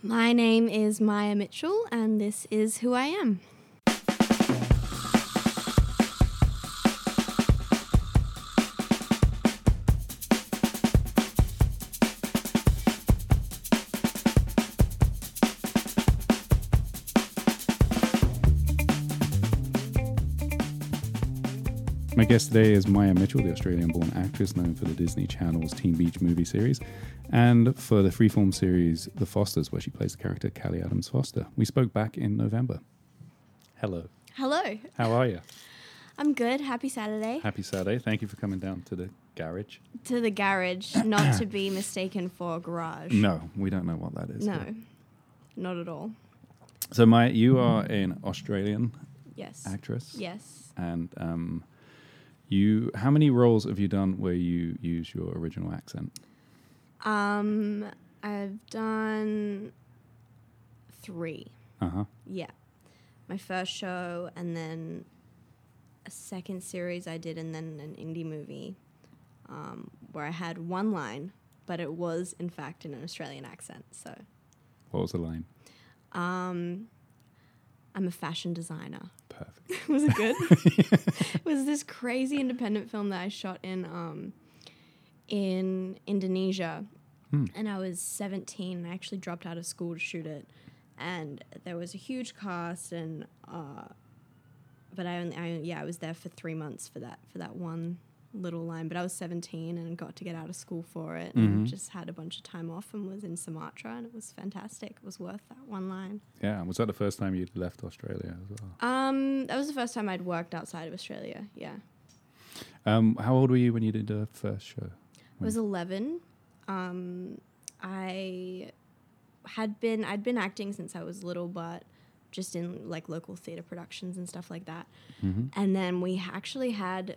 My name is Maya Mitchell, and this is who I am. My guest today is Maya Mitchell, the Australian-born actress known for the Disney Channel's Teen Beach movie series and for the Freeform series The Fosters, where she plays the character Callie Adams Foster. We spoke back in November. Hello. Hello. How are you? I'm good. Happy Saturday. Happy Saturday. Thank you for coming down to the garage. To the garage, not to be mistaken for a garage. No, we don't know what that is. No, not at all. So Maya, you are an Australian actress. Yes. And... how many roles have you done where you use your original accent? I've done 3. Uh-huh. Yeah. My first show and then a second series I did and then an indie movie where I had one line, but it was, in fact, in an Australian accent. So, what was the line? I'm a fashion designer. Perfect. Was it good? It was this crazy independent film that I shot in Indonesia, and I was 17 and I actually dropped out of school to shoot it, and there was a huge cast, and but I was there for 3 months for that one little line, but I was 17 and got to get out of school for it, and just had a bunch of time off and was in Sumatra, and it was fantastic. It was worth that one line. Yeah, and was that the first time you'd left Australia as well? That was the first time I'd worked outside of Australia, yeah. How old were you when you did the first show? I was 11. I'd been acting since I was little, but just in like local theatre productions and stuff like that. Mm-hmm. And then we actually had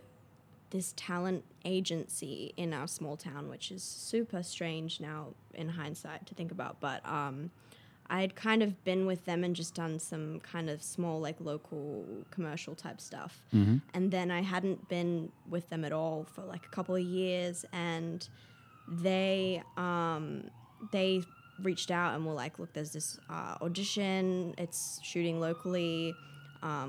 this talent agency in our small town, which is super strange now in hindsight to think about. But I had kind of been with them and just done some kind of small, like, local commercial type stuff. Mm-hmm. And then I hadn't been with them at all for like a couple of years. And they reached out and were like, look, there's this audition. It's shooting locally.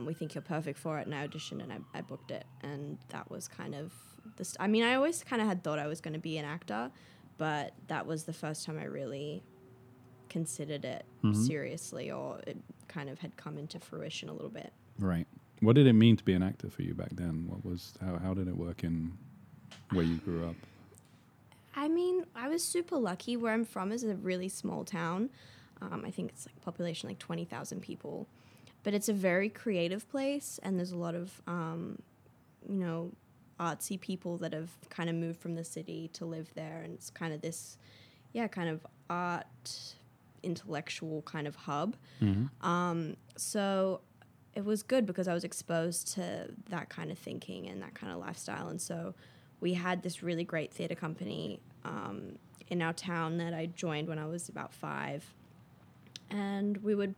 We think you're perfect for it, and I auditioned and I booked it, and that was kind of the I always kind of had thought I was going to be an actor, but that was the first time I really considered it seriously, or it kind of had come into fruition a little bit. Right. What did it mean to be an actor for you back then? What was how did it work in where you grew up? I mean, I was super lucky. Where I'm from is a really small town. I think it's like population like 20,000 people. But it's a very creative place, and there's a lot of, artsy people that have kind of moved from the city to live there. And it's kind of this, kind of art, intellectual kind of hub. Mm-hmm. So it was good because I was exposed to that kind of thinking and that kind of lifestyle. And so we had this really great theatre company in our town that I joined when I was about 5. And we would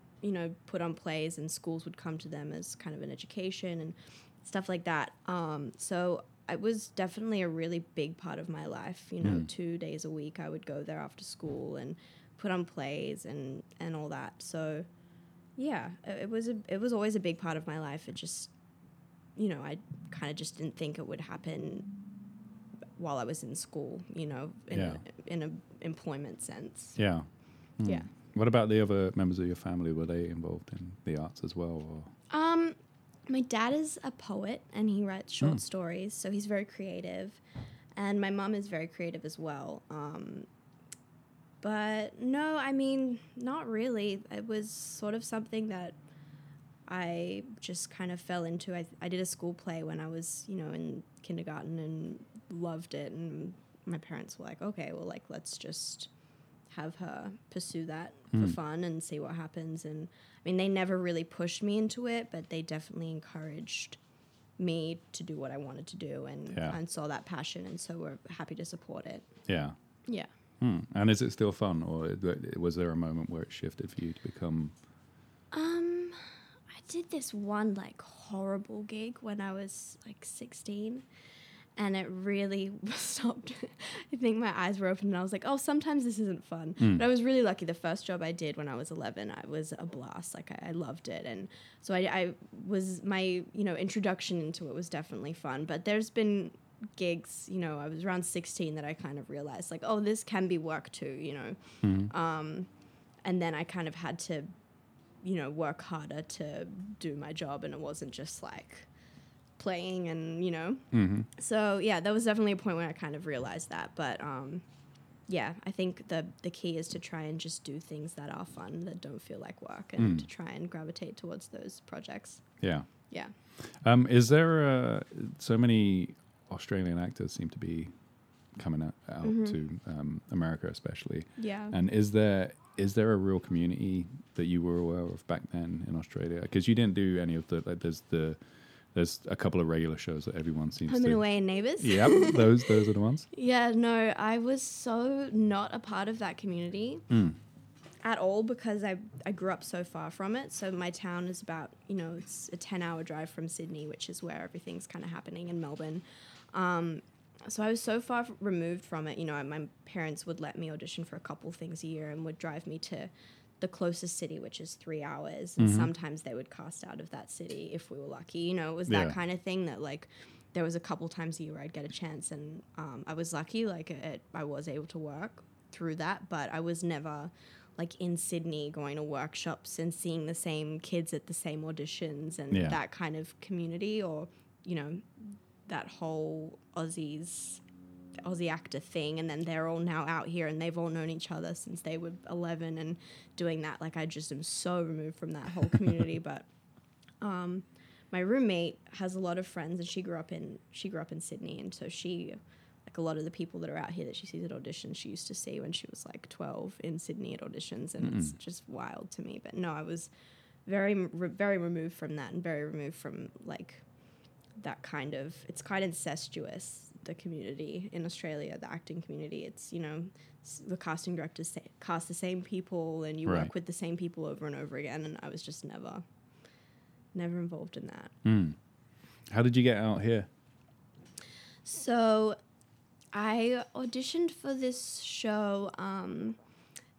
put on plays, and schools would come to them as kind of an education and stuff like that. So it was definitely a really big part of my life. 2 days a week I would go there after school and put on plays and all that. So, yeah, it was always a big part of my life. It just, I kind of just didn't think it would happen while I was in school, in an employment sense. Yeah. Mm. Yeah. What about the other members of your family? Were they involved in the arts as well? Or? My dad is a poet, and he writes short stories, so he's very creative. And my mum is very creative as well. But no, I mean, not really. It was sort of something that I just kind of fell into. I did a school play when I was, in kindergarten, and loved it. And my parents were like, okay, well, like, let's just have her pursue that for fun and see what happens. And I mean, they never really pushed me into it, but they definitely encouraged me to do what I wanted to do and saw that passion, and so we're happy to support it. Yeah. Yeah. Mm. And is it still fun, or was there a moment where it shifted for you to become... I did this one, like, horrible gig when I was, like, 16, And it really stopped. I think my eyes were open and I was like, oh, sometimes this isn't fun. Mm. But I was really lucky. The first job I did when I was 11, I was a blast. Like I loved it. And so I was, my, introduction into it was definitely fun. But there's been gigs, I was around 16 that I kind of realized like, oh, this can be work too, Mm. And then I kind of had to, work harder to do my job. And it wasn't just like playing and mm-hmm. So yeah, that was definitely a point where I kind of realized that, but yeah, I think the key is to try and just do things that are fun, that don't feel like work, and to try and gravitate towards those projects. Yeah Is there so many Australian actors seem to be coming out mm-hmm. to America especially, and is there a real community that you were aware of back then in Australia? Because you didn't do any of the like There's a couple of regular shows that everyone seems to. Home and Away and Neighbours. Yep, those are the ones. Yeah, no, I was so not a part of that community at all because I grew up so far from it. So my town is about, it's a 10-hour drive from Sydney, which is where everything's kind of happening in Melbourne. So I was so far removed from it. My parents would let me audition for a couple things a year and would drive me to the closest city, which is 3 hours, and mm-hmm. sometimes they would cast out of that city if we were lucky. It was that kind of thing that like there was a couple times a year where I'd get a chance, and I was lucky, like I was able to work through that, but I was never like in Sydney going to workshops and seeing the same kids at the same auditions and that kind of community, or that whole Aussie actor thing. And then they're all now out here and they've all known each other since they were 11 and doing that. Like I just am so removed from that whole community. But my roommate has a lot of friends and she grew up in Sydney, and so she, like a lot of the people that are out here that she sees at auditions, she used to see when she was like 12 in Sydney at auditions, and it's just wild to me. But no, I was very removed from that, and very removed from like that kind of, it's quite incestuous, the community in Australia, the acting community. It's, the casting directors cast the same people and you work with the same people over and over again. And I was just never involved in that. Mm. How did you get out here? So I auditioned for this show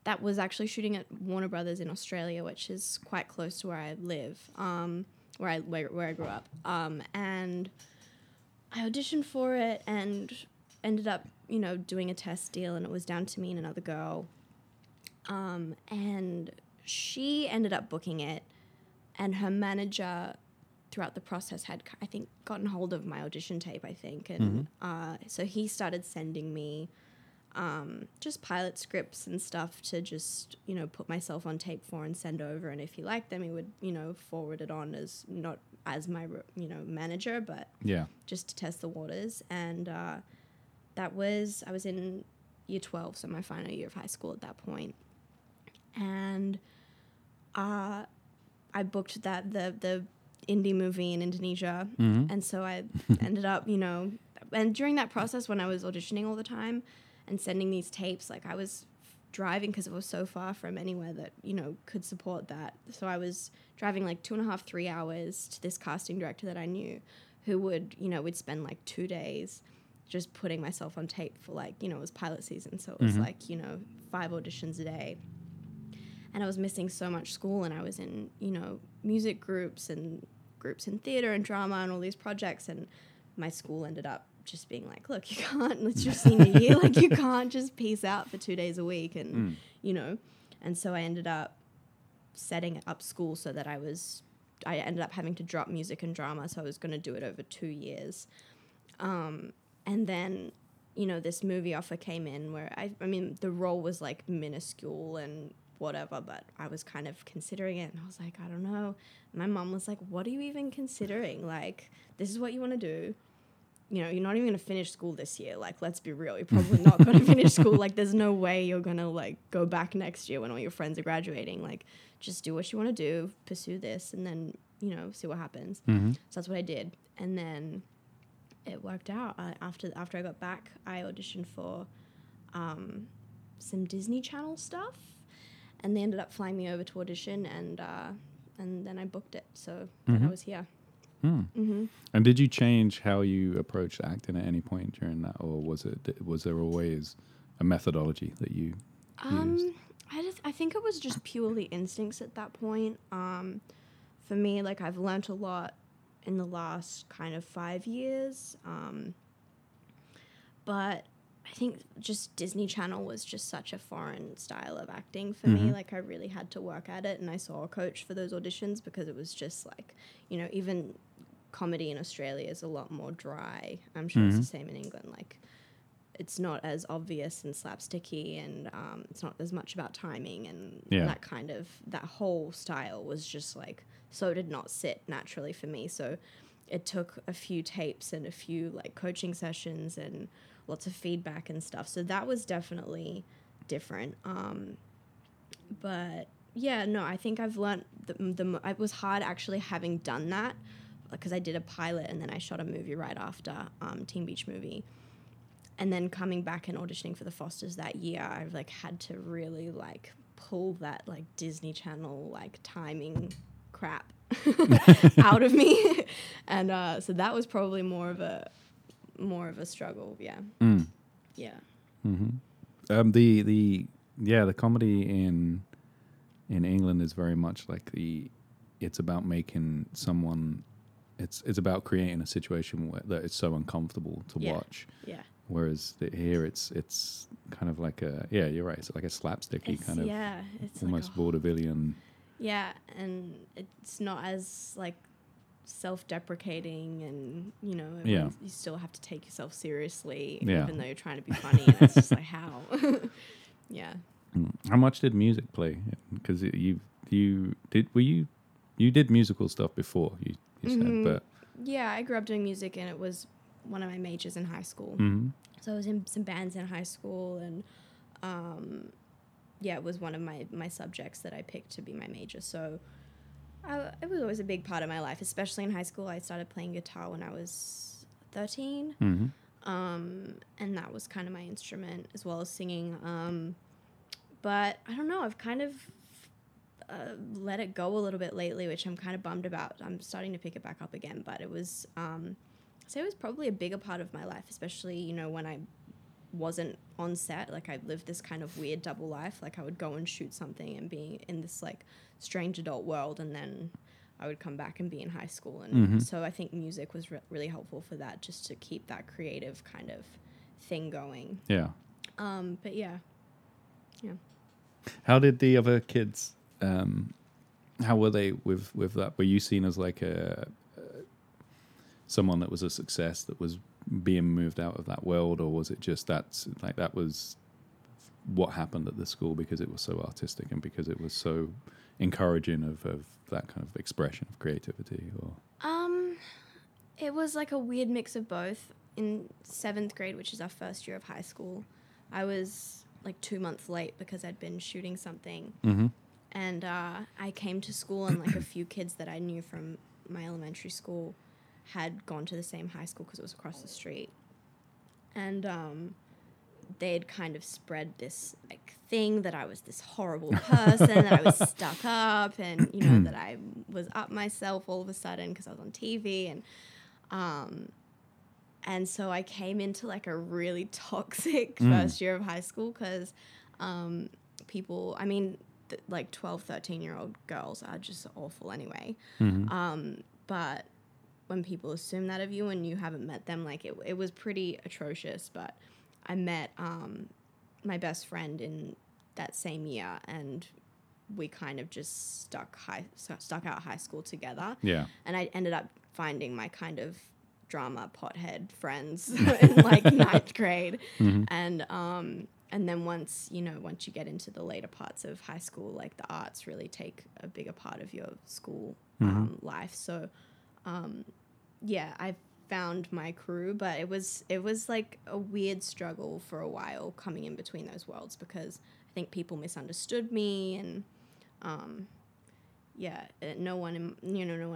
that was actually shooting at Warner Brothers in Australia, which is quite close to where I live, where I grew up. And I auditioned for it and ended up, doing a test deal, and it was down to me and another girl. And she ended up booking it, and her manager throughout the process had, I think, gotten hold of my audition tape, I think. And so he started sending me just pilot scripts and stuff to just, put myself on tape for and send over. And if he liked them, he would, forward it on as not – as my, manager, but just to test the waters. And I was in year 12, so my final year of high school at that point. And I booked that the indie movie in Indonesia. Mm-hmm. And so I ended up, and during that process when I was auditioning all the time and sending these tapes, like I was driving because it was so far from anywhere that could support that. So I was driving like 2.5-3 hours to this casting director that I knew, who would we'd spend like 2 days just putting myself on tape for like it was pilot season, so it was like 5 auditions a day, and I was missing so much school, and I was in music groups and groups in theater and drama and all these projects, and my school ended up just being like, look, you can't, it's your senior year, like you can't just peace out for 2 days a week and and so I ended up setting up school so that I ended up having to drop music and drama, so I was going to do it over 2 years. And then this movie offer came in where I mean the role was like minuscule and whatever, but I was kind of considering it, and I was like, I don't know. And my mom was like, what are you even considering? Like, this is what you want to do. You're not even going to finish school this year. Like, let's be real. You're probably not going to finish school. Like, there's no way you're going to, like, go back next year when all your friends are graduating. Like, just do what you want to do, pursue this, and then, see what happens. Mm-hmm. So that's what I did. And then it worked out. After I got back, I auditioned for some Disney Channel stuff, and they ended up flying me over to audition, and then I booked it. So then I was here. Mm-hmm. And did you change how you approached acting at any point during that, or was there always a methodology that you used? I think it was just purely instincts at that point. For me, like, I've learnt a lot in the last kind of 5 years, but I think just Disney Channel was just such a foreign style of acting for mm-hmm. me. Like, I really had to work at it, and I saw a coach for those auditions because it was just like, you know, even comedy in Australia is a lot more dry. I'm sure mm-hmm. it's the same in England. Like, it's not as obvious and slapsticky, and it's not as much about timing and that kind of, that whole style was just like, so did not sit naturally for me. So it took a few tapes and a few like coaching sessions and lots of feedback and stuff. So that was definitely different. But yeah, no, I think I've learned it was hard actually having done that, because I did a pilot and then I shot a movie right after, Teen Beach movie. And then coming back and auditioning for The Fosters that year, I've like had to really like pull that like Disney Channel like timing crap out of me. And so that was probably more of a struggle. Yeah. Mm. Yeah. Mm-hmm. The comedy in England is very much like it's about making someone, it's about creating a situation that is so uncomfortable to watch. Yeah. Whereas here it's kind of like a, yeah, you're right. It's like a slapsticky it's almost like vaudevillian. Yeah. And it's not as like self-deprecating, and you know, you still have to take yourself seriously even though you're trying to be funny. And it's just like, how? Yeah. How much did music play? Because you did musical stuff before you mm-hmm. said, but yeah, I grew up doing music, and it was one of my majors in high school. Mm-hmm. So I was in some bands in high school, and it was one of my subjects that I picked to be my major. So it was always a big part of my life, especially in high school. I started playing guitar when I was 13, mm-hmm. And that was kind of my instrument, as well as singing. But I don't know, I've kind of let it go a little bit lately, which I'm kind of bummed about. I'm starting to pick it back up again, but it was, so it was probably a bigger part of my life, especially, you know, when I wasn't on set. Like, I lived this kind of weird double life. Like, I would go and shoot something and be in this like strange adult world, and then I would come back and be in high school. And mm-hmm. so I think music was really helpful for that, just to keep that creative kind of thing going. Yeah. But yeah. How did the other kids? How were they with that? Were you seen as like someone that was a success that was being moved out of that world, or was it just that was what happened at the school because it was so artistic and because it was so encouraging of that kind of expression of creativity? Or it was like a weird mix of both. In 7th grade, which is our first year of high school, I was like 2 months late because I'd been shooting something, mm-hmm. and I came to school, and like a few kids that I knew from my elementary school had gone to the same high school because it was across the street, and they had kind of spread this like thing that I was this horrible person, that I was stuck up, and you know that I was up myself all of a sudden because I was on TV, and so I came into like a really toxic first year of high school because people, I mean, like 12, 13-year-old girls are just awful anyway, mm-hmm. But when people assume that of you and you haven't met them, like it was pretty atrocious. But I met my best friend in that same year, and we kind of just stuck out high school together. Yeah. And I ended up finding my kind of drama pothead friends in like 9th grade. Mm-hmm. And then once you get into the later parts of high school, like the arts really take a bigger part of your school life. So. I found my crew, but it was like a weird struggle for a while coming in between those worlds, because I think people misunderstood me, and no one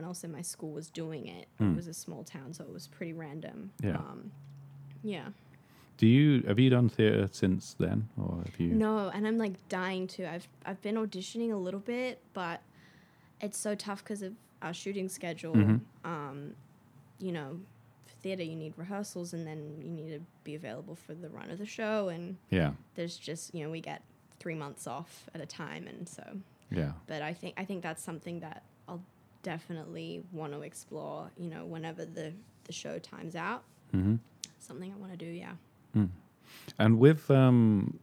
else in my school was doing it. It was a small town, so it was pretty random. Yeah. Have you done theatre since then, or have you? No, and I'm like dying to. I've been auditioning a little bit, but it's so tough because of our shooting schedule. Mm-hmm. You know, for theater, you need rehearsals, and then you need to be available for the run of the show. And yeah, there's just, you know, we get 3 months off at a time, and so yeah. But I think that's something that I'll definitely want to explore. You know, whenever the show times out, mm-hmm. something I want to do. Yeah. Mm. And with the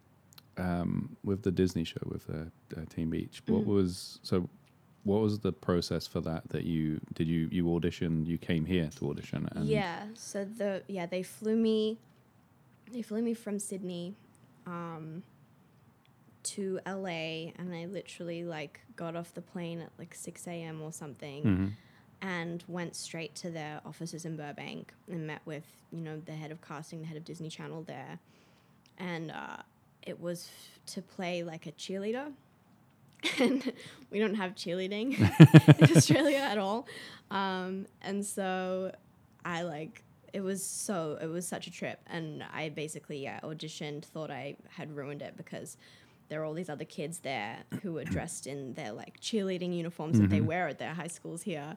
Disney show with Teen Beach, what mm-hmm. was so? What was the process for that? That you did you audition? You came here to audition? And yeah. So they flew me from Sydney to LA, and I literally like got off the plane at like 6 a.m. or something, mm-hmm. and went straight to their offices in Burbank and met with the head of casting, the head of Disney Channel there, and it was to play like a cheerleader. And we don't have cheerleading in Australia at all. And so I it was such a trip. And I basically auditioned, thought I had ruined it because there were all these other kids there who were dressed in their like cheerleading uniforms mm-hmm. that they wear at their high schools here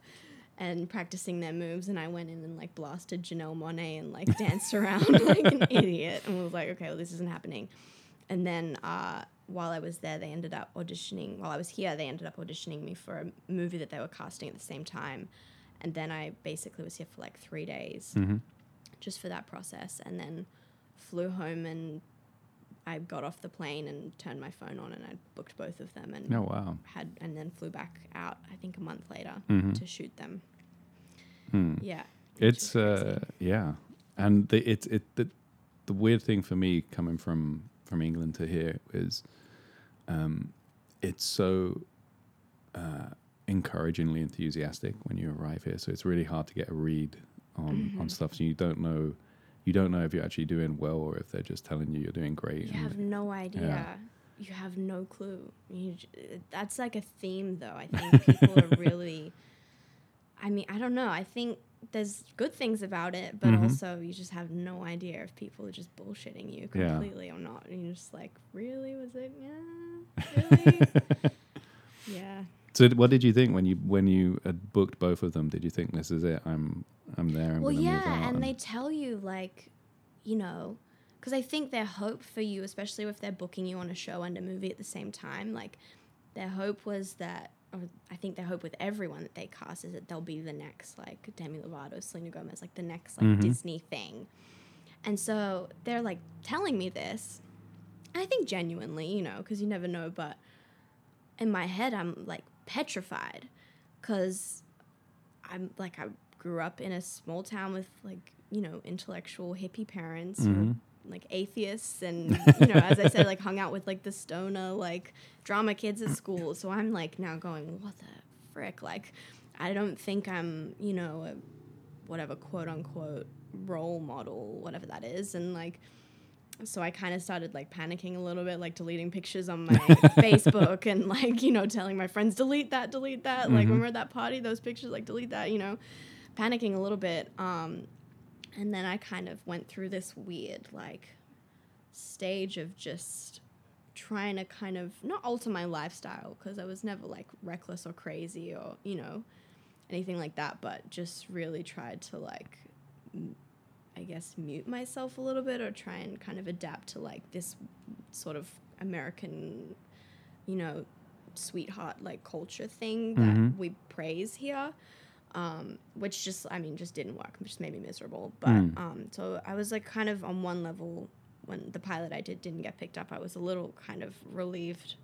and practicing their moves. And I went in and like blasted Janelle Monáe and like danced around like an idiot and was like, okay, well, this isn't happening. And then, while I was here, they ended up auditioning me for a movie that they were casting at the same time. And then I basically was here for like 3 days mm-hmm. just for that process. And then flew home and I got off the plane and turned my phone on and I booked both of them and then flew back out, I think a month later mm-hmm. to shoot them. Hmm. Yeah. It's, yeah. And the weird thing for me coming from England to here is it's so encouragingly enthusiastic when you arrive here, so it's really hard to get a read on, mm-hmm. on stuff, so you don't know if you're actually doing well or if they're just telling you you're doing great. You have no idea. Yeah. You have no clue. That's like a theme though. I think people are really, I don't know, I think there's good things about it, but mm-hmm. also you just have no idea if people are just bullshitting you completely yeah. or not. And you're just like, really? Was it? Yeah. Really? yeah. So what did you think when you had booked both of them? Did you think, this is it? I'm there. I'm gonna move out. And they tell you like, because I think their hope for you, especially if they're booking you on a show and a movie at the same time, like their hope was that, or I think their hope with everyone that they cast is that they'll be the next like Demi Lovato, Selena Gomez, like the next like mm-hmm. Disney thing. And so they're like telling me this, and I think genuinely, because you never know, but in my head I'm like petrified because I'm like, I grew up in a small town with like, intellectual hippie parents mm-hmm. who are like atheists and as I said, like hung out with like the stoner like drama kids at school, so I'm like now going, what the frick, like I don't think I'm a whatever quote unquote role model, whatever that is, and like so I kind of started like panicking a little bit, like deleting pictures on my Facebook and like telling my friends delete that mm-hmm. like when we're at that party, those pictures, like delete that, panicking a little bit. And then I kind of went through this weird, like, stage of just trying to kind of not alter my lifestyle, because I was never, like, reckless or crazy or, anything like that, but just really tried to, like, I guess mute myself a little bit or try and kind of adapt to, like, this sort of American, sweetheart, like, culture thing that mm-hmm. we praise here. Which just didn't work. It just made me miserable. But, so I was like kind of on one level when the pilot I didn't get picked up, I was a little kind of relieved,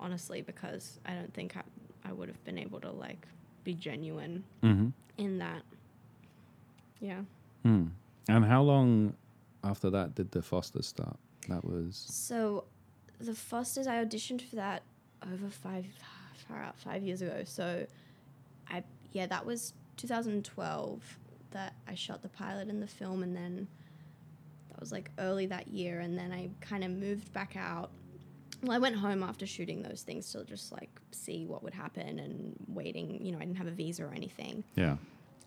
honestly, because I don't think I would have been able to like be genuine mm-hmm. in that. Yeah. Mm. And how long after that did the Fosters start? So the Fosters, I auditioned for that over 5 years ago. So that was 2012 that I shot the pilot and the film, and then that was like early that year, and then I kind of moved back out. Well, I went home after shooting those things to just like see what would happen and waiting, I didn't have a visa or anything. Yeah.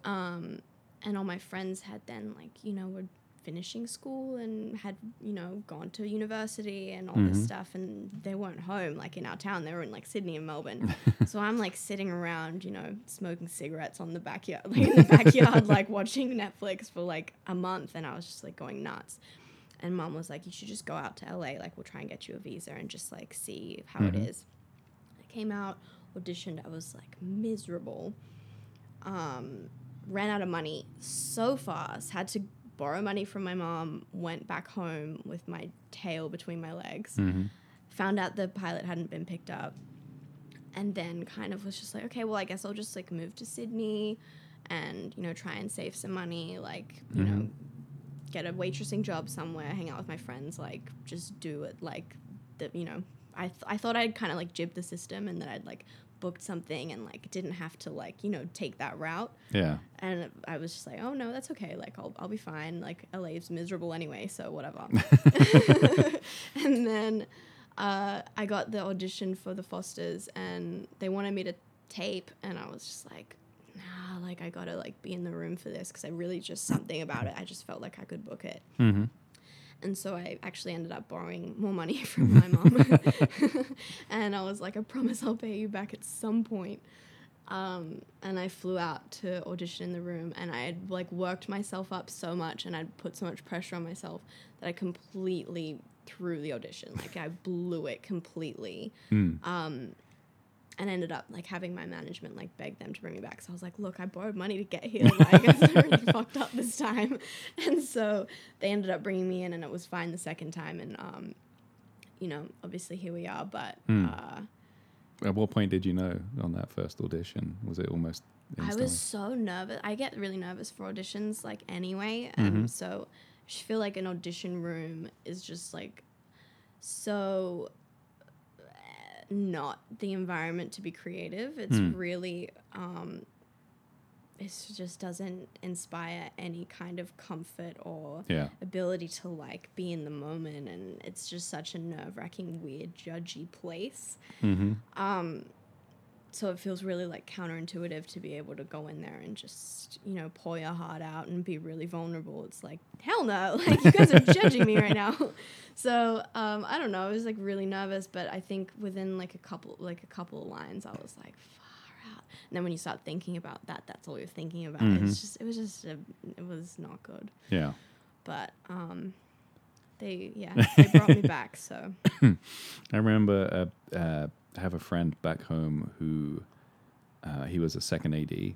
And all my friends had then like, were finishing school and had, you know, gone to university and all this stuff, and they weren't home, like, in our town. They were in, like, Sydney and Melbourne. So I'm, like, sitting around, you know, smoking cigarettes on the backyard, like, in the backyard, like, watching Netflix for, like, a month, and I was just, like, going nuts. And Mum was like, you should just go out to LA, like, we'll try and get you a visa and just, like, see how it is. I came out, auditioned, I was, like, miserable. Ran out of money so fast, had to borrow money from my mom, went back home with my tail between my legs, found out the pilot hadn't been picked up, and then kind of was just like, okay, well, I guess I'll just, like, move to Sydney and, you know, try and save some money, like, you know, get a waitressing job somewhere, hang out with my friends, like, just do it, like, the, you know, I thought I'd kind of, like, jibbed the system and that I'd, like, booked something and, like, didn't have to, like, you know, take that route. Yeah. And I was just like, oh, no, that's okay. Like, I'll be fine. Like, LA's miserable anyway, so whatever. And then I got the audition for The Fosters and they wanted me to tape and I was just like, nah, like, I gotta, like, be in the room for this because I really just something about it. I just felt like I could book it. And so I actually ended up borrowing more money from my mom. And I was like, I promise I'll pay you back at some point. And I flew out to audition in the room and I had, like, worked myself up so much and I'd put so much pressure on myself that I completely threw the audition. Like, I blew it completely. And ended up, like, having my management, like, beg them to bring me back. So I was like, look, I borrowed money to get here. Like, I really fucked up this time. And so they ended up bringing me in, and it was fine the second time. And, you know, obviously here we are. But at what point did you know on that first audition? Was it almost instantly? I was so nervous. I get really nervous for auditions, like, anyway. So I just feel like an audition room is just, like, so not the environment to be creative. It's really it just doesn't inspire any kind of comfort or ability to, like, be in the moment, and it's just such a nerve-wracking, weird, judgy place. So it feels really, like, counterintuitive to be able to go in there and just, you know, pour your heart out and be really vulnerable. It's like, hell no, like, you guys are judging me right now. So, I don't know, I was, like, really nervous, but I think within, like, a couple of lines, I was like, far out. And then when you start thinking about that, that's all you're thinking about. It was not good. Yeah. But, they brought me back, so. I remember, I have a friend back home who he was a second AD,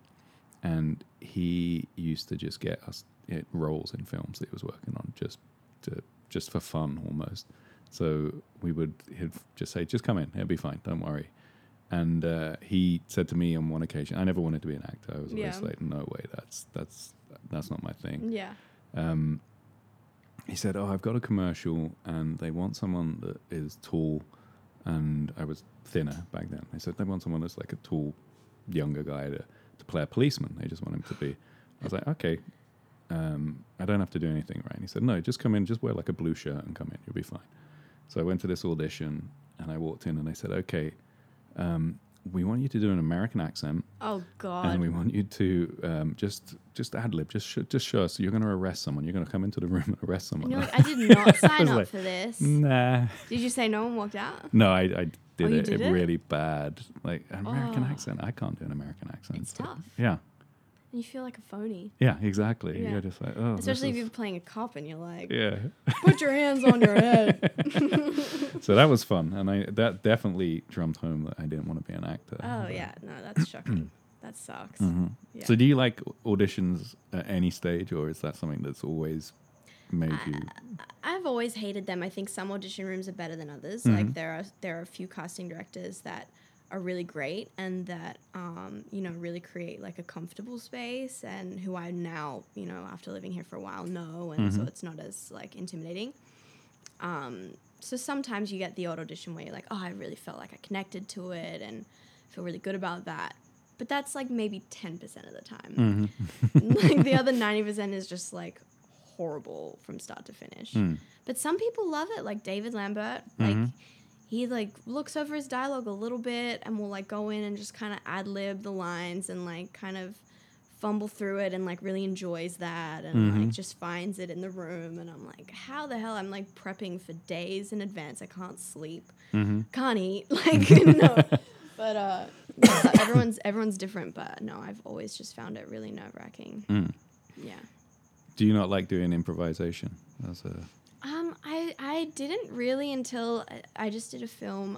and he used to just get us roles in films that he was working on just for fun almost. So he'd just say, just come in, it'll be fine, don't worry. And he said to me on one occasion, I never wanted to be an actor. I was always like, no way, that's not my thing. Yeah. He said, oh, I've got a commercial and they want someone that is tall. And I was thinner back then. They said they want someone that's like a tall, younger guy to play a policeman. They just want him to be. I was like, okay, I don't have to do anything, right? And he said, no, just come in, just wear like a blue shirt and come in, you'll be fine. So I went to this audition and I walked in and they said, okay, we want you to do an American accent. Oh God! And we want you to just ad lib, just show us. So you're going to arrest someone. You're going to come into the room and arrest someone. And you're like, I did not sign up for this. Nah. Did you say no and walked out? No, I did it. Did it really bad. Like an American accent. I can't do an American accent. It's tough. Yeah. And you feel like a phony. Yeah, exactly. Yeah. You're just like, oh. Especially if you're playing a cop and you're like, yeah, put your hands on your head. So that was fun. And that definitely drummed home that I didn't want to be an actor. Oh, yeah. No, that's shocking. That sucks. Mm-hmm. Yeah. So do you like auditions at any stage, or is that something that's always made you? I've always hated them. I think some audition rooms are better than others. Mm-hmm. Like there are a few casting directors that are really great and that, you know, really create like a comfortable space, and who I now, you know, after living here for a while, know. And so it's not as like intimidating. So sometimes you get the odd audition where you're like, oh, I really felt like I connected to it and feel really good about that. But that's like maybe 10% of the time. Like the other 90% is just like horrible from start to finish. But some people love it. Like David Lambert, like, he, like, looks over his dialogue a little bit and will, like, go in and just kind of ad-lib the lines and, like, kind of fumble through it and, like, really enjoys that and, mm-hmm. like, just finds it in the room. And I'm like, how the hell? I'm, like, prepping for days in advance. I can't sleep. Mm-hmm. Can't eat. Like, no. But yeah, like, everyone's different. But, no, I've always just found it really nerve-wracking. Mm. Yeah. Do you not like doing improvisation? That's a... I didn't really until I just did a film,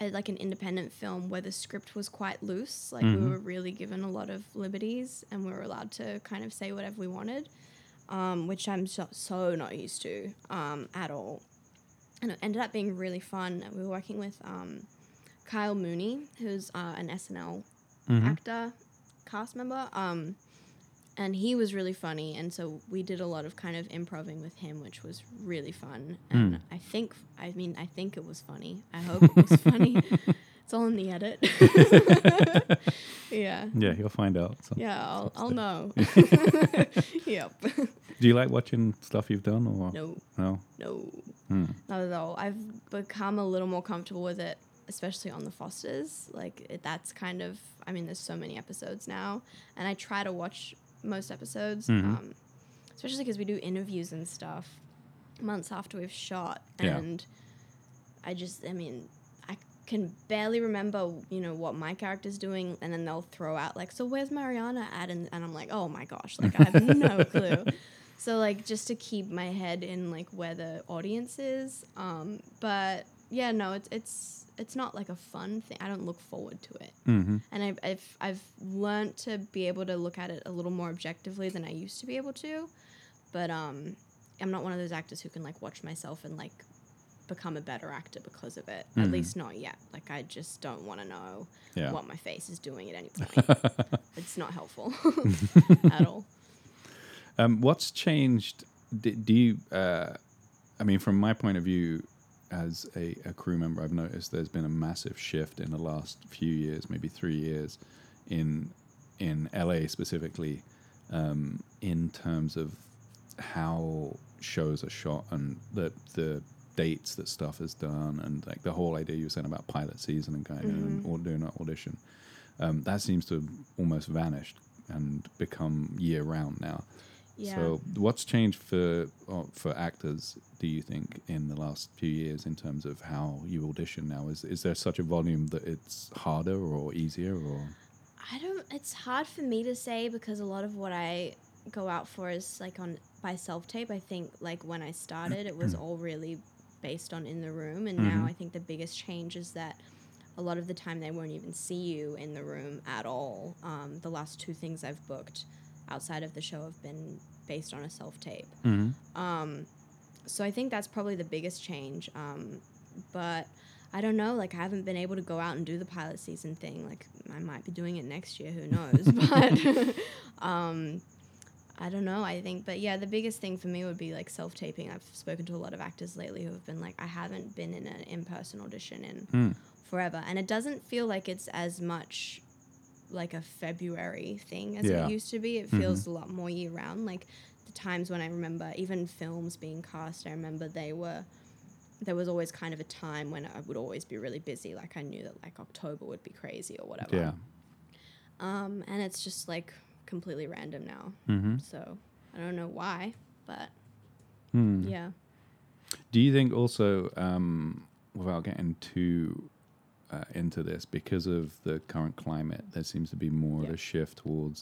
like an independent film where the script was quite loose. Like mm-hmm. we were really given a lot of liberties and we were allowed to kind of say whatever we wanted, which I'm so not used to at all. And it ended up being really fun. We were working with Kyle Mooney, who's an SNL mm-hmm. actor, cast member, and he was really funny, and so we did a lot of kind of improvising with him, which was really fun. And I think it was funny. I hope it was funny. It's all in the edit. Yeah. Yeah, you'll find out. Yeah, I'll know. Yep. Do you like watching stuff you've done? Or no. No? No. Mm. Not at all. I've become a little more comfortable with it, especially on The Fosters. Like, that's kind of... I mean, there's so many episodes now, and I try to watch... most episodes, mm-hmm. Especially because we do interviews and stuff months after we've shot, and yeah. I can barely remember, you know, what my character's doing, and then they'll throw out like, "So where's Mariana at?" And I'm like, "Oh my gosh, like I have no clue." So like just to keep my head in like where the audience is, but yeah, no, it's not like a fun thing. I don't look forward to it. Mm-hmm. And I've learned to be able to look at it a little more objectively than I used to be able to. But I'm not one of those actors who can like watch myself and like become a better actor because of it. Mm-hmm. At least not yet. Like I just don't want to know what my face is doing at any point. It's not helpful at all. What's changed? Do you, from my point of view, as a crew member, I've noticed there's been a massive shift in the last few years, maybe 3 years, in LA specifically, in terms of how shows are shot and the dates that stuff is done, and like the whole idea you were saying about pilot season and kind mm-hmm. of or doing an audition. That seems to have almost vanished and become year round now. Yeah. So what's changed for actors, do you think, in the last few years in terms of how you audition now? Is there such a volume that it's harder or easier? Or it's hard for me to say because a lot of what I go out for is like by self-tape. I think like when I started, it was all really based on in the room. And mm-hmm. now I think the biggest change is that a lot of the time they won't even see you in the room at all. The last two things I've booked outside of the show have been based on a self-tape. Mm-hmm. So I think that's probably the biggest change. But I don't know, like I haven't been able to go out and do the pilot season thing. Like I might be doing it next year, who knows? But I don't know, I think. But yeah, the biggest thing for me would be like self-taping. I've spoken to a lot of actors lately who have been like, I haven't been in an in-person audition in forever. And it doesn't feel like it's as much... like a February thing as it used to be. It feels mm-hmm. a lot more year round. Like the times when I remember even films being cast, I remember there was always kind of a time when I would always be really busy. Like I knew that like October would be crazy or whatever. Yeah. And it's just like completely random now. Mm-hmm. So I don't know why, but yeah. Do you think also, without getting too into this, because of the current climate, there seems to be more of a shift towards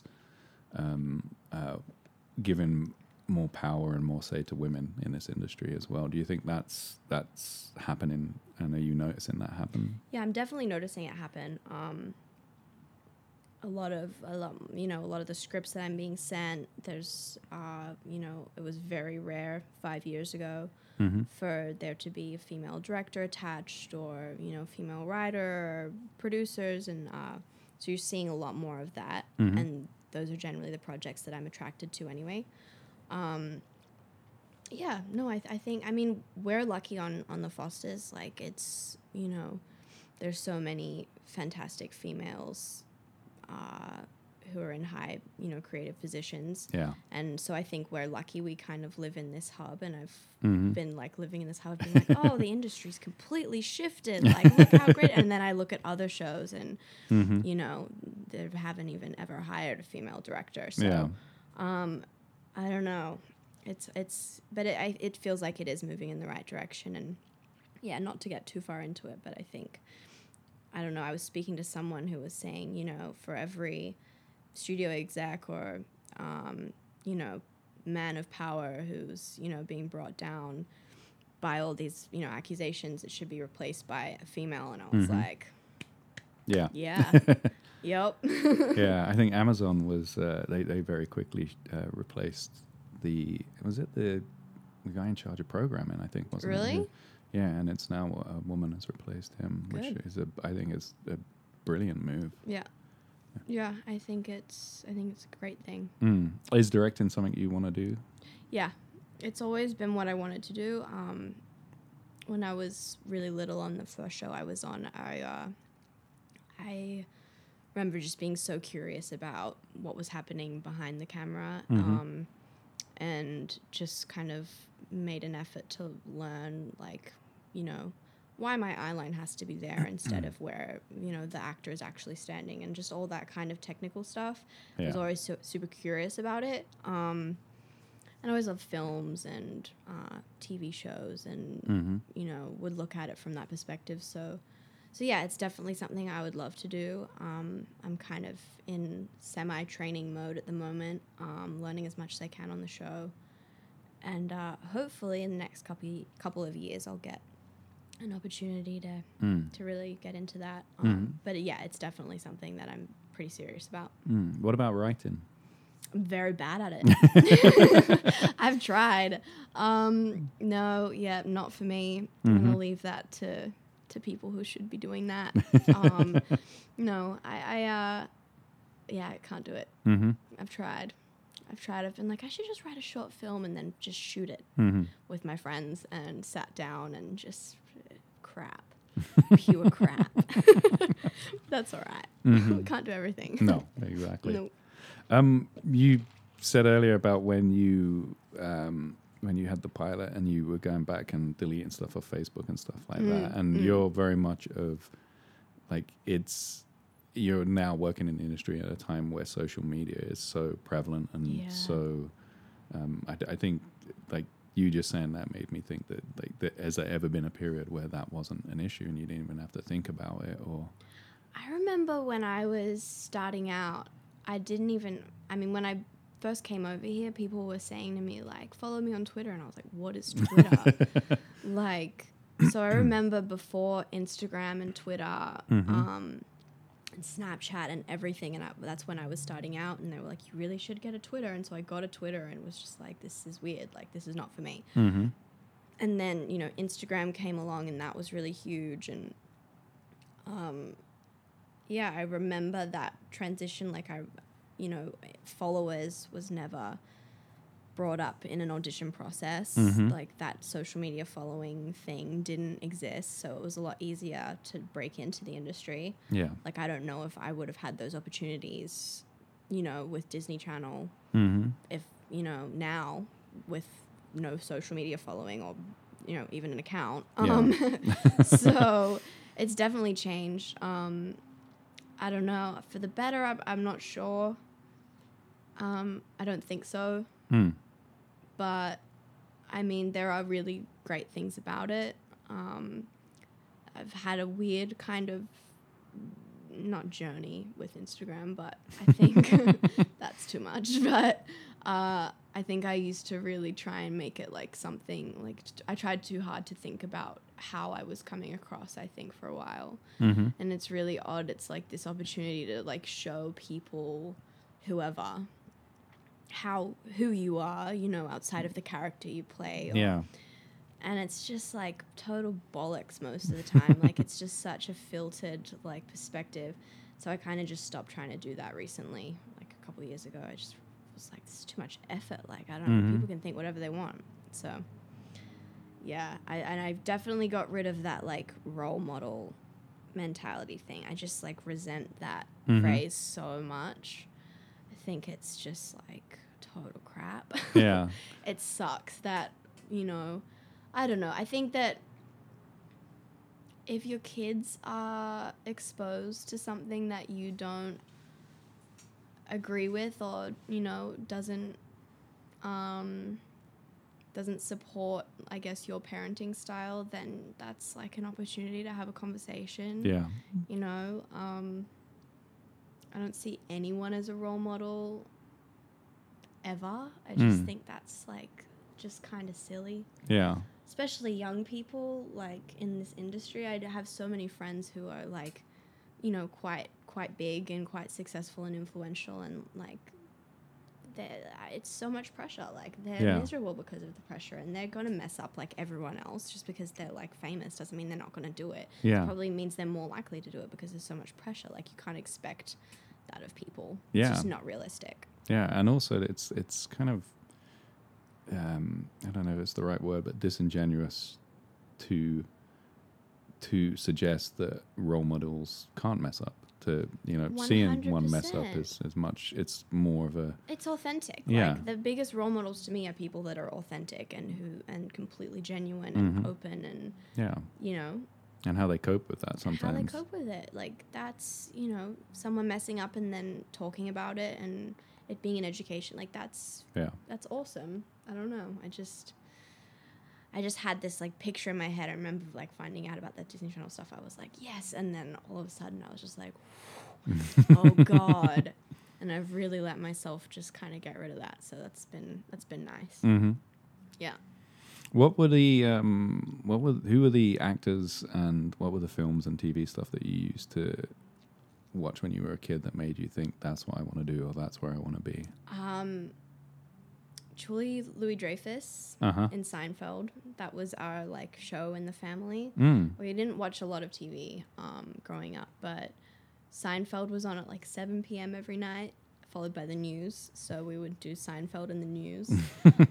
giving more power and more say to women in this industry as well. Do you think that's happening? And are you noticing that happen? Yeah, I'm definitely noticing it happen. A lot of the scripts that I'm being sent, there's it was very rare 5 years ago mm-hmm. for there to be a female director attached or, you know, female writer or producers, and so you're seeing a lot more of that mm-hmm. and those are generally the projects that I'm attracted to anyway. I think, I mean, we're lucky on The Fosters. Like it's, you know, there's so many fantastic females who are in high, you know, creative positions. Yeah. And so I think we're lucky we kind of live in this hub, and I've been like living in this hub being like, oh, the industry's completely shifted. Like, look how great. And then I look at other shows and, you know, they haven't even ever hired a female director. So I don't know. It feels like it is moving in the right direction. And yeah, not to get too far into it, but I think, I don't know, I was speaking to someone who was saying, you know, for every studio exec or, you know, man of power who's, you know, being brought down by all these, you know, accusations, it should be replaced by a female. And I was like, yeah. Yep. Yeah, I think Amazon was, they very quickly replaced the guy in charge of programming, I think, wasn't it? Really? Yeah, and it's now a woman has replaced him, Good. Which is I think is a brilliant move. Yeah. Yeah, I think it's a great thing. Mm. Is directing something you want to do? Yeah. It's always been what I wanted to do. When I was really little, on the first show I was on, I remember just being so curious about what was happening behind the camera. And just kind of made an effort to learn, like, you know, why my eyeline has to be there instead of where, you know, the actor is actually standing, and just all that kind of technical stuff. Yeah. I was always super curious about it. And I always loved films and TV shows and, you know, would look at it from that perspective. So yeah, it's definitely something I would love to do. I'm kind of in semi-training mode at the moment, learning as much as I can on the show. And hopefully in the next couple of years, I'll get an opportunity to really get into that. But yeah, it's definitely something that I'm pretty serious about. Mm. What about writing? I'm very bad at it. I've tried. No, not for me. I'm going to leave that to people who should be doing that. I can't do it. I've tried. I've been like, I should just write a short film and then just shoot it with my friends, and sat down and just crap. Pure crap. That's all right. We can't do everything. No, exactly. No. You said earlier about when you had the pilot and you were going back and deleting stuff off Facebook and stuff like that. And you're very much of, like, you're now working in the industry at a time where social media is so prevalent and so I think, like, you just saying that made me think that, like, has there ever been a period where that wasn't an issue and you didn't even have to think about it? Or I remember when I was starting out, when I first came over here, people were saying to me, like, follow me on Twitter, and I was like, what is Twitter? Like, so I remember before Instagram and Twitter and Snapchat and everything, and that's when I was starting out, and they were like, you really should get a Twitter. And so I got a Twitter and was just like, this is weird, like, this is not for me. And then, you know, Instagram came along, and that was really huge. And I remember that transition, like, you know, followers was never brought up in an audition process. Like, that social media following thing didn't exist, so it was a lot easier to break into the industry. Yeah. Like, I don't know if I would have had those opportunities, you know, with Disney Channel, if, you know, now with no social media following or, you know, even an account. So it's definitely changed. I don't know. For the better, I'm not sure. I don't think so. But, I mean, there are really great things about it. I've had a weird kind of, not journey with Instagram, but I think that's too much. But I think I used to really try and make it like something, like I tried too hard to think about how I was coming across, I think, for a while. And it's really odd. It's like this opportunity to, like, show people, whoever, who you are, you know, outside of the character you play. And it's just, like, total bollocks most of the time. Like, it's just such a filtered, like, perspective. So I kind of just stopped trying to do that recently. Like, a couple of years ago, I just was like, this is too much effort. Like, I don't know, people can think whatever they want. So, yeah. I've definitely got rid of that, like, role model mentality thing. I just, like, resent that phrase so much. think it's just like total crap. Yeah. It sucks that, you know, I don't know. I think that if your kids are exposed to something that you don't agree with or, you know, doesn't support, I guess, your parenting style, then that's like an opportunity to have a conversation. Yeah. You know, I don't see anyone as a role model ever. I just think that's like just kind of silly. Yeah. Especially young people, like in this industry. I have so many friends who are like, you know, quite big and quite successful and influential, and like it's so much pressure. Like they're miserable because of the pressure, and they're going to mess up like everyone else. Just because they're like famous doesn't mean they're not going to do it. Yeah. It probably means they're more likely to do it because there's so much pressure. Like you can't expect that of people. Yeah. It's just not realistic. Yeah. And also it's kind of, I don't know if it's the right word, but disingenuous to suggest that role models can't mess up. To, you know, 100%. Seeing one mess up is as much, it's more of a... It's authentic. Yeah. Like, the biggest role models to me are people that are authentic and completely genuine and open and, you know... And how they cope with that sometimes. How they cope with it. Like, that's, you know, someone messing up and then talking about it and it being an education. Like, that's... Yeah. That's awesome. I don't know. I just had this, like, picture in my head. I remember, like, finding out about that Disney Channel stuff. I was like, yes. And then all of a sudden I was just like, oh, God. And I've really let myself just kind of get rid of that. So that's been nice. Mm-hmm. Yeah. What were the, who were the actors and what were the films and TV stuff that you used to watch when you were a kid that made you think that's what I want to do or that's where I want to be? Julie Louis-Dreyfus in Seinfeld. That was our, like, show in the family. We didn't watch a lot of TV growing up, but Seinfeld was on at, like, 7 p.m. every night, followed by the news. So we would do Seinfeld and the news.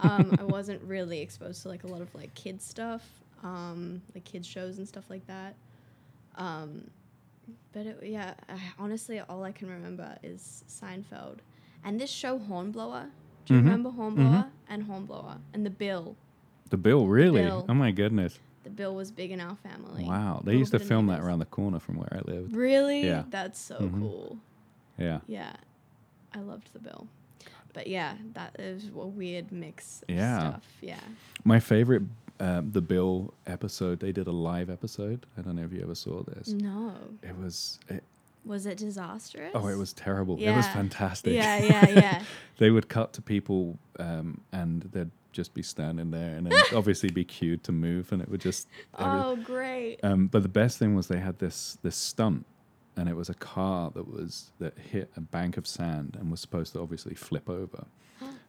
I wasn't really exposed to, like, a lot of, like, kids stuff, like, kids shows and stuff like that. But, honestly, all I can remember is Seinfeld. And this show, Hornblower. Do you remember Hornblower and Hornblower and The Bill? The Bill, really? The Bill. Oh, my goodness. The Bill was big in our family. Wow. They used to film that around the corner from where I lived. Really? Yeah. That's so cool. Yeah. Yeah. I loved The Bill. But, yeah, that is a weird mix of stuff. Yeah. My favorite The Bill episode, they did a live episode. I don't know if you ever saw this. No. It was... Was it disastrous? Oh, it was terrible. Yeah. It was fantastic. Yeah. They would cut to people and they'd just be standing there and then obviously be cued to move and it would just... great. But the best thing was they had this stunt and it was a car that hit a bank of sand and was supposed to obviously flip over.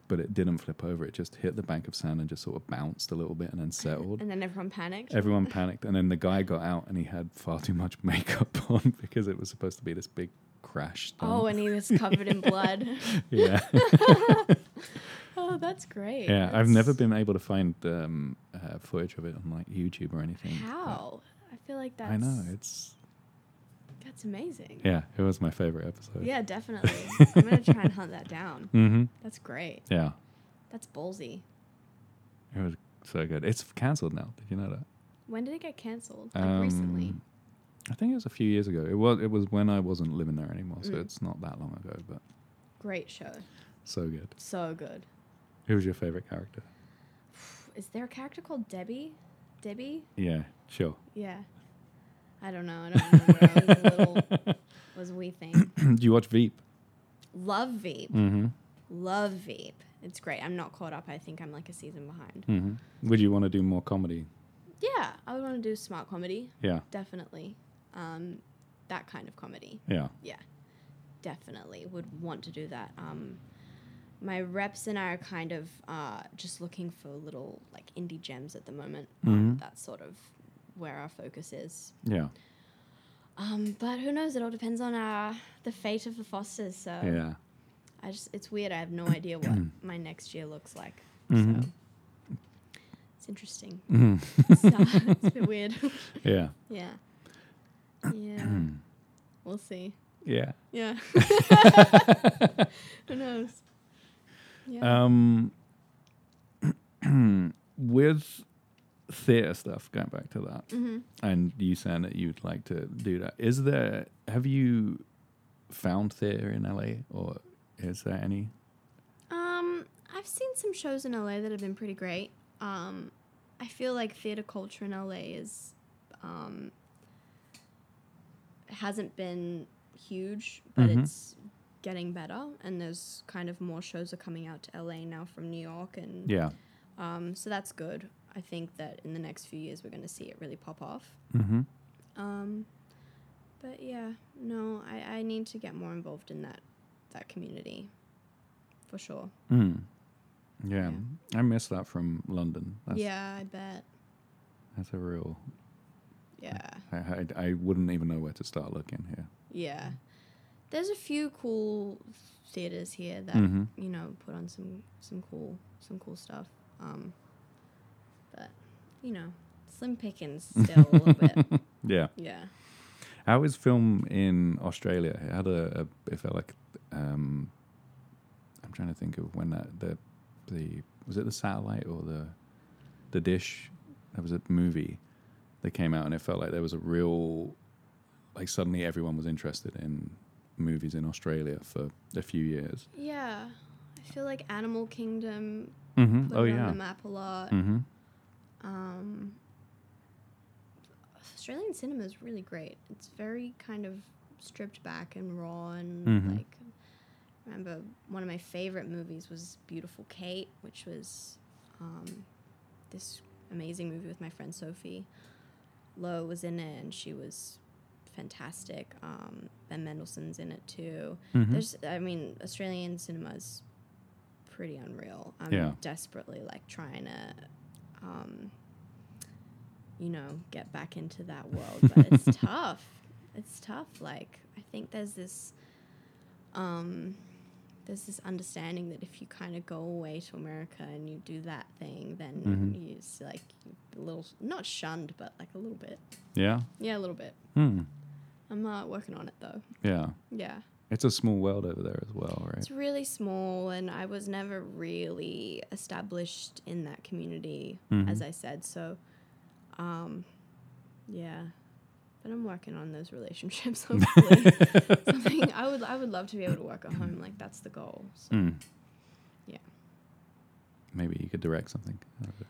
But it didn't flip over. It just hit the bank of sand and just sort of bounced a little bit and then settled. And then everyone panicked. And then the guy got out and he had far too much makeup on because it was supposed to be this big crash stunt. Oh, and he was covered in blood. Yeah. Oh, that's great. Yeah, I've never been able to find footage of it on like YouTube or anything. How? I feel like that's... I know, it's... That's amazing. Yeah, it was my favorite episode. Yeah, definitely. I'm going to try and hunt that down. Mm-hmm. That's great. Yeah. That's ballsy. It was so good. It's cancelled now. Did you know that? When did it get cancelled? Like recently? I think it was a few years ago. It was when I wasn't living there anymore, so it's not that long ago. But great show. So good. So good. Who was your favorite character? Is there a character called Debbie? Debbie? Yeah, sure. Yeah. I don't know. I don't remember. I was a little... was a wee thing. Do you watch Veep? Love Veep. Mm-hmm. Love Veep. It's great. I'm not caught up. I think I'm like a season behind. Mm-hmm. Would you want to do more comedy? Yeah. I would want to do smart comedy. Yeah. Definitely. That kind of comedy. Yeah. Yeah. Definitely would want to do that. My reps and I are kind of just looking for little like indie gems at the moment. That sort of... where our focus is. Yeah. But who knows? It all depends on the fate of the Fosters. So yeah. It's weird. I have no idea what my next year looks like. Mm-hmm. So it's interesting. It's a bit weird. Yeah. Yeah. Yeah. We'll see. Yeah. Yeah. Who knows? Yeah. With theatre stuff, going back to that, mm-hmm. and you saying that you'd like to do that, have you found theatre in LA, or is there any? I've seen some shows in LA that have been pretty great. I feel like theatre culture in LA is hasn't been huge, but mm-hmm. it's getting better, and there's kind of more shows are coming out to LA now from New York, and yeah, so that's good. I think that in the next few years we're going to see it really pop off. Mm-hmm. But yeah, no, I need to get more involved in that community for sure. Mm. Yeah. I miss that from London. Yeah, I bet. That's a real... Yeah. I wouldn't even know where to start looking here. Yeah. There's a few cool theaters here that, mm-hmm. you know, put on some cool stuff. But, you know, slim pickings still a little bit. Yeah. Yeah. How is film in Australia? It had it felt like, I'm trying to think of when was it the Satellite or the Dish? That was a movie that came out, and it felt like there was a real, like, suddenly everyone was interested in movies in Australia for a few years. Yeah. I feel like Animal Kingdom mm-hmm. put on the map a lot. Mm-hmm. Australian cinema is really great. It's very kind of stripped back and raw, and mm-hmm. like, I remember one of my favorite movies was Beautiful Kate, which was this amazing movie with my friend Sophie Lowe was in it, and she was fantastic. Ben Mendelsohn's in it too. Mm-hmm. Australian cinema is pretty unreal. I'm desperately like trying to get back into that world, but it's tough. It's tough. Like, I think there's this understanding that if you kind of go away to America and you do that thing, then mm-hmm. you're like a little, not shunned, but like a little bit. Yeah? Yeah, a little bit. Mm. I'm working on it, though. Yeah. Yeah. It's a small world over there as well, right? It's really small, and I was never really established in that community, mm-hmm. as I said, so yeah. But I'm working on those relationships, hopefully. Something I would love to be able to work at home. Like, that's the goal. So. Mm. Yeah. Maybe you could direct something.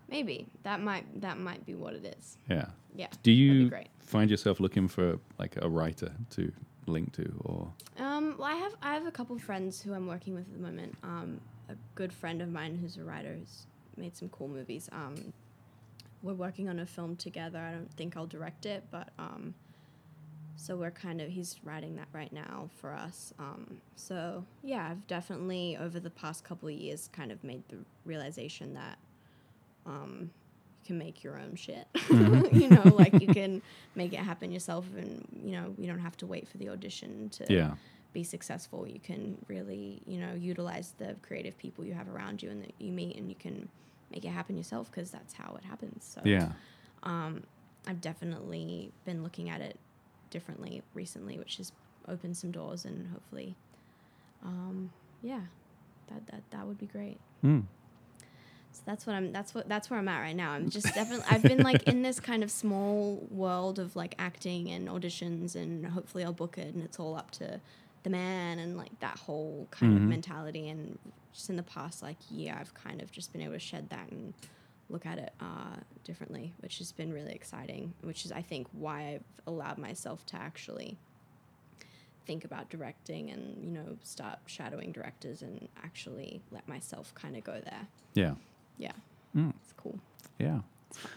Maybe. That might be what it is. Yeah. Yeah. Do you find yourself looking for, like, a writer to link to, or? Well, I have a couple friends who I'm working with at the moment. A good friend of mine who's a writer who's made some cool movies. We're working on a film together. I don't think I'll direct it, but so we're he's writing that right now for us. So yeah, I've definitely over the past couple of years kind of made the realization that you can make your own shit. Mm-hmm. Like, you can make it happen yourself, and you don't have to wait for the audition to be successful. You can really, utilize the creative people you have around you and that you meet, and you can make it happen yourself, because that's how it happens. So I've definitely been looking at it differently recently, which has opened some doors, and hopefully that would be great. Mm. So that's where I'm at right now. I'm just definitely I've been like in this kind of small world of like acting and auditions, and hopefully I'll book it, and it's all up to the man, and like that whole kind mm-hmm. of mentality. And just in the past like year, I've kind of just been able to shed that and look at it differently, which has been really exciting, which is I think why I've allowed myself to actually think about directing, and start shadowing directors, and actually let myself kind of go there. It's cool. It's fun.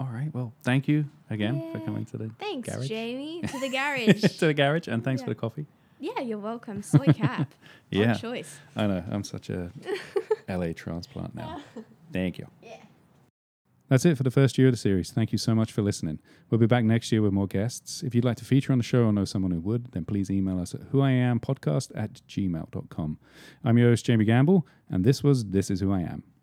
All right. Well, thank you again for coming to the garage. Thanks, Jamie. To the garage. To the garage, and thanks for the coffee. Yeah, you're welcome. Soy cap. Good choice. I know. I'm such a LA transplant now. Thank you. Yeah. That's it for the first year of the series. Thank you so much for listening. We'll be back next year with more guests. If you'd like to feature on the show or know someone who would, then please email us at whoiampodcast@gmail.com. I'm your host, Jamie Gamble, and this was This Is Who I Am.